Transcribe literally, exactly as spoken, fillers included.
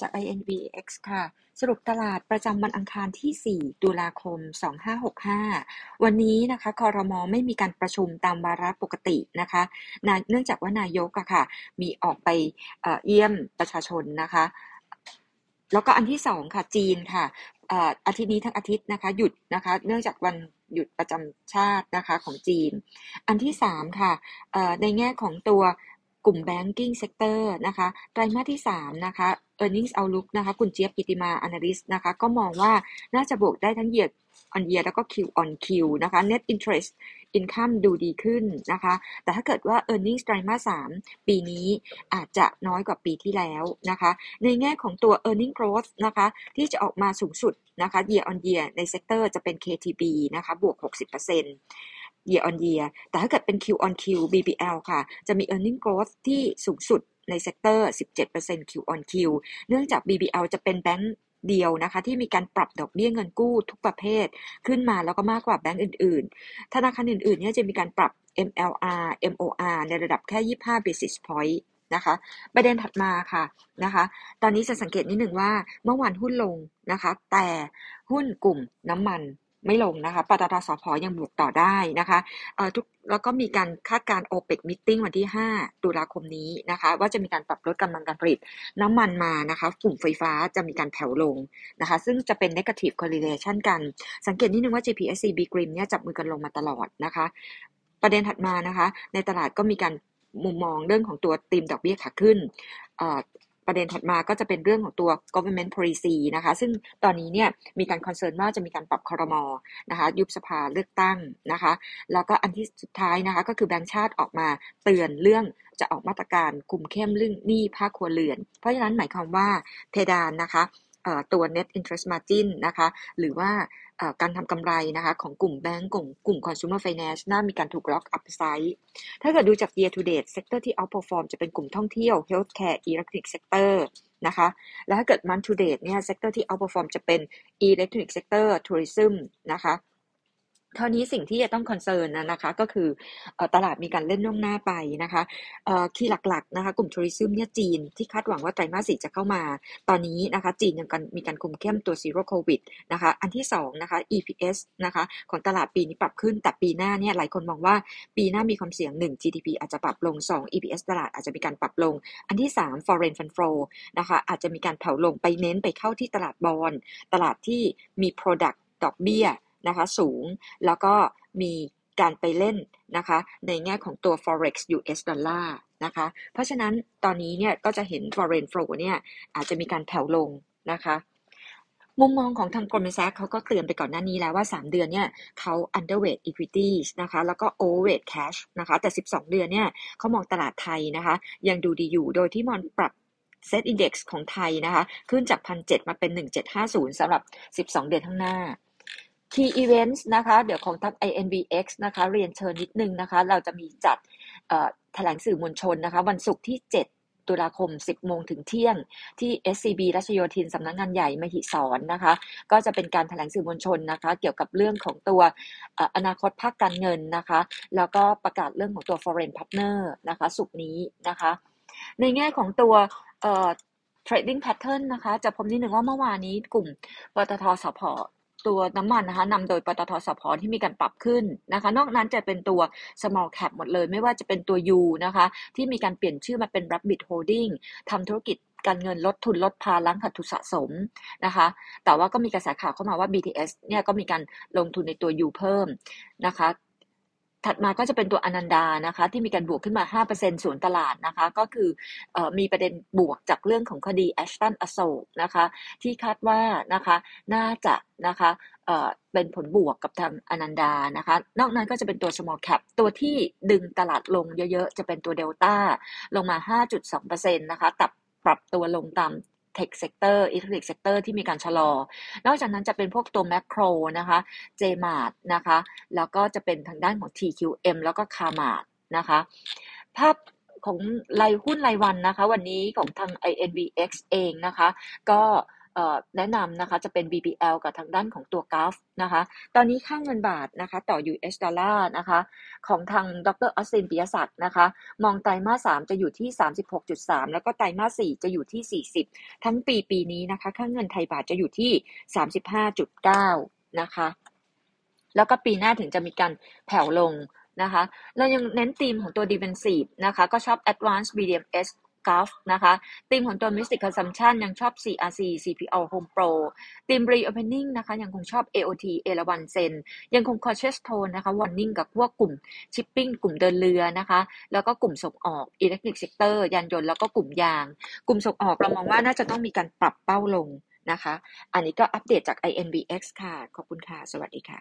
จาก ไอ เอ็น วี เอ็กซ์ ค่ะสรุปตลาดประจำวันอังคารที่สี่ตุลาคมสองห้าหกห้าวันนี้นะคะครม.ไม่มีการประชุมตามวาระปกตินะคะเนื่องจากว่านายกอะค่ะมีออกไปเยี่ยมประชาชนนะคะแล้วก็อันที่สองค่ะจีนค่ะอาทิตย์นี้ทั้งอาทิตย์นะคะหยุดนะคะเนื่องจากวันหยุดประจำชาตินะคะของจีนอันที่สามค่ะในแง่ของตัวกลุ่ม banking sector นะคะไตรมาสที่สามนะคะ earnings outlook นะคะคุณเจี๊ยบกิติมา analyst นะคะก็มองว่าน่าจะบวกได้ทั้ง year on year แล้วก็ Q on Q นะคะ net interest income ดูดีขึ้นนะคะแต่ถ้าเกิดว่า earnings ไตรมาสสามปีนี้อาจจะน้อยกว่าปีที่แล้วนะคะในแง่ของตัว earning growth นะคะที่จะออกมาสูงสุดนะคะ year on year ใน sector จะเป็น เค ที บี นะคะบวก หกสิบเปอร์เซ็นต์year on year แต่ถ้าเกิดเป็น Q on Q บี บี แอล ค่ะจะมี earning growth ที่สูงสุดในเซกเตอร์ สิบเจ็ดเปอร์เซ็นต์ Q on Q เนื่องจาก บี บี แอล จะเป็นแบงค์เดียวนะคะที่มีการปรับดอกเบี้ยเงินกู้ทุกประเภทขึ้นมาแล้วก็มากกว่าแบงค์อื่นๆธนาคารอื่นๆเนี่ยจะมีการปรับ เอ็ม แอล อาร์ เอ็ม โอ อาร์ ในระดับแค่ ยี่สิบห้า basis point นะคะประเด็นถัดมาค่ะนะคะตอนนี้จะสังเกตนิดหนึ่งว่าเมื่อวานหุ้นลงนะคะแต่หุ้นกลุ่มน้ำมันไม่ลงนะคะปตทสผยังบวกต่อได้นะคะเอ่อทุกแล้วก็มีการคาดการ โอเปก meeting วันที่ห้าตุลาคมนี้นะคะว่าจะมีการปรับลดกำลังการผลิตน้ำมันมานะคะกลุ่มไฟฟ้าจะมีการแผ่วลงนะคะซึ่งจะเป็น negative correlation กันสังเกตนิดนึงว่า จี พี เอส ซี บี กริม เนี่ยจับมือกันลงมาตลอดนะคะประเด็นถัดมานะคะในตลาดก็มีการมุมมองเรื่องของตัวธีมดอกเบี้ยขาขึ้นเอ่อประเด็นถัดมาก็จะเป็นเรื่องของตัว government policy นะคะซึ่งตอนนี้เนี่ยมีการคอนเซิร์นว่าจะมีการปรับครม.นะคะยุบสภาเลือกตั้งนะคะแล้วก็อันที่สุดท้ายนะคะก็คือแบงก์ชาติออกมาเตือนเรื่องจะออกมาตรการคุมเข้มเรื่องหนี้ภาคครัวเรือนเพราะฉะนั้นหมายความว่าเพดานนะคะเอ่อตัว net interest margin นะคะหรือว่าเอ่อการทำกำไรนะคะของกลุ่มแบงก์กลุ่มกลุ่ม consumer finance น่ามีการถูกล็อก upside ถ้าเกิดดูจาก year to date sector ที่ outperform จะเป็นกลุ่มท่องเที่ยว healthcare electric sector นะคะแล้วถ้าเกิด month to date เนี่ย sector ที่ outperform จะเป็น electric sector tourism นะคะคราวนี้สิ่งที่จะต้องคอนเซิร์นนะคะก็คือตลาดมีการเล่นล่วงหน้าไปนะคะคีย์หลักๆนะคะกลุ่มทัวริซึมเนี่ยจีนที่คาดหวังว่าไตรมาสสี่จะเข้ามาตอนนี้นะคะจีนยังมีการคุมเข้มตัวซีโร่โควิดนะคะอันที่สองนะคะ อี พี เอส นะคะของตลาดปีนี้ปรับขึ้นแต่ปีหน้าเนี่ยหลายคนมองว่าปีหน้ามีความเสี่ยงหนึ่ง จี ดี พี อาจจะปรับลงสอง อี พี เอส ตลาดอาจจะมีการปรับลงอันที่สาม Foreign Fund Flow นะคะอาจจะมีการแผ่วลงไปเน้นไปเข้าที่ตลาดบอนด์ตลาดที่มี product ดอกเบี้ยนะคะสูงแล้วก็มีการไปเล่นนะคะในแง่ของตัว forex ยู เอส ดอลลาร์นะคะเพราะฉะนั้นตอนนี้เนี่ยก็จะเห็น foreign flow เนี่ยอาจจะมีการแผ่วลงนะคะมุมมองของทาง Goldman Sachs เขาก็เตือนไปก่อนหน้านี้แล้วว่าสามเดือนเนี่ยเขา underweight equities นะคะแล้วก็ overweight cash นะคะแต่สิบสองเดือนเนี่ยเขามองตลาดไทยนะคะยังดูดีอยู่โดยที่มองปรับเซ็ต index ของไทยนะคะขึ้นจาก หนึ่งพันเจ็ดร้อย มาเป็น หนึ่งพันเจ็ดร้อยห้าสิบ สำหรับสิบสองเดือนข้างหน้าKey Events นะคะเดี๋ยวของทาง ไอ เอ็น บี เอ็กซ์ นะคะเรียนเชิญนิดนึงนะคะเราจะมีจัดแถลงสื่อมวลชนนะคะวันศุกร์ที่เจ็ดตุลาคม สิบโมงถึงเที่ยงที่ เอส ซี บี รัชโยธินสำนักงานใหญ่มหิศรนะคะก็จะเป็นการแถลงสื่อมวลชนนะคะเกี่ยวกับเรื่องของตัวอนาคตภาคการเงินนะคะแล้วก็ประกาศเรื่องของตัว Foreign Partner นะคะศุกร์นี้นะคะในแง่ของตัวTrading Pattern นะคะจะพบนิดนึงว่าเมื่อวานนี้กลุ่มปตทสผตัวน้ำมันนะคะนำโดยปตทสผที่มีการปรับขึ้นนะคะนอกนั้นจะเป็นตัว small cap หมดเลยไม่ว่าจะเป็นตัว U นะคะที่มีการเปลี่ยนชื่อมาเป็น Rabbit Holding ทำธุรกิจการเงินลดทุนลดภาระขาดทุนสะสมนะคะแต่ว่าก็มีกระแสข่าวเข้ามาว่า บี ที เอส เนี่ยก็มีการลงทุนในตัว U เพิ่มนะคะถัดมาก็จะเป็นตัวอนันดานะคะที่มีการบวกขึ้นมา ห้าเปอร์เซ็นต์ ส่วนตลาดนะคะก็คือเอ่อมีประเด็นบวกจากเรื่องของคดีแอชตันอโศกนะคะที่คาดว่านะคะน่าจะนะคะเอ่อเป็นผลบวกกับทางอนันดานะคะนอกนั้นก็จะเป็นตัว small cap ตัวที่ดึงตลาดลงเยอะๆจะเป็นตัวเดลต้าลงมา ห้าจุดสองเปอร์เซ็นต์ นะคะตับปรับตัวลงตามtech sector electric sector ที่มีการชะลอนอกจากนั้นจะเป็นพวกตัว macro นะคะ J-Mart นะคะแล้วก็จะเป็นทางด้านของ ที คิว เอ็ม แล้วก็ K-Mart นะคะภาพของรายหุ้นรายวันนะคะวันนี้ของทาง ไอ เอ็น วี เอ็กซ์ เองนะคะก็ แนะนำนะคะจะเป็น บี บี แอล กับทางด้านของตัวกราฟนะคะตอนนี้ค่าเงินบาทนะคะต่อ ยู เอส ดอลลาร์นะคะของทางดร.ออสตินปิยศักดิ์นะคะมองไตรมาสสามจะอยู่ที่ สามสิบหกจุดสาม แล้วก็ไตรมาสสี่จะอยู่ที่ สี่สิบ ทั้งปีปีนี้นะคะค่าเงินไทยบาทจะอยู่ที่ สามสิบห้าจุดเก้า นะคะแล้วก็ปีหน้าถึงจะมีการแผ่วลงนะคะเรายังเน้นธีมของตัว Defensive นะคะก็ชอบ Advanced บี ดี เอ็ม เอสGulf นะคะธีมของตัว Domestic Consumption ยังชอบ ซี อาร์ ซี ซี พี โอ Home Pro ธีม Reopening นะคะยังคงชอบ เอ โอ ที เอราวัณเซนยังคง Cautious Tone นะคะ Warning กับพวกกลุ่ม Shipping กลุ่มเดินเรือนะคะแล้วก็กลุ่มส่งออก Electric Sector ยานยนต์แล้วก็กลุ่มยางกลุ่มส่งออกเรามองว่าน่าจะต้องมีการปรับเป้าลงนะคะอันนี้ก็อัปเดตจาก ไอ เอ็น วี เอ็กซ์ ค่ะขอบคุณค่ะสวัสดีค่ะ